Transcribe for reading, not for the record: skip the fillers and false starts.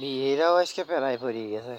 বিয়েরাও আজকে প্রায় পড়ে গেছে।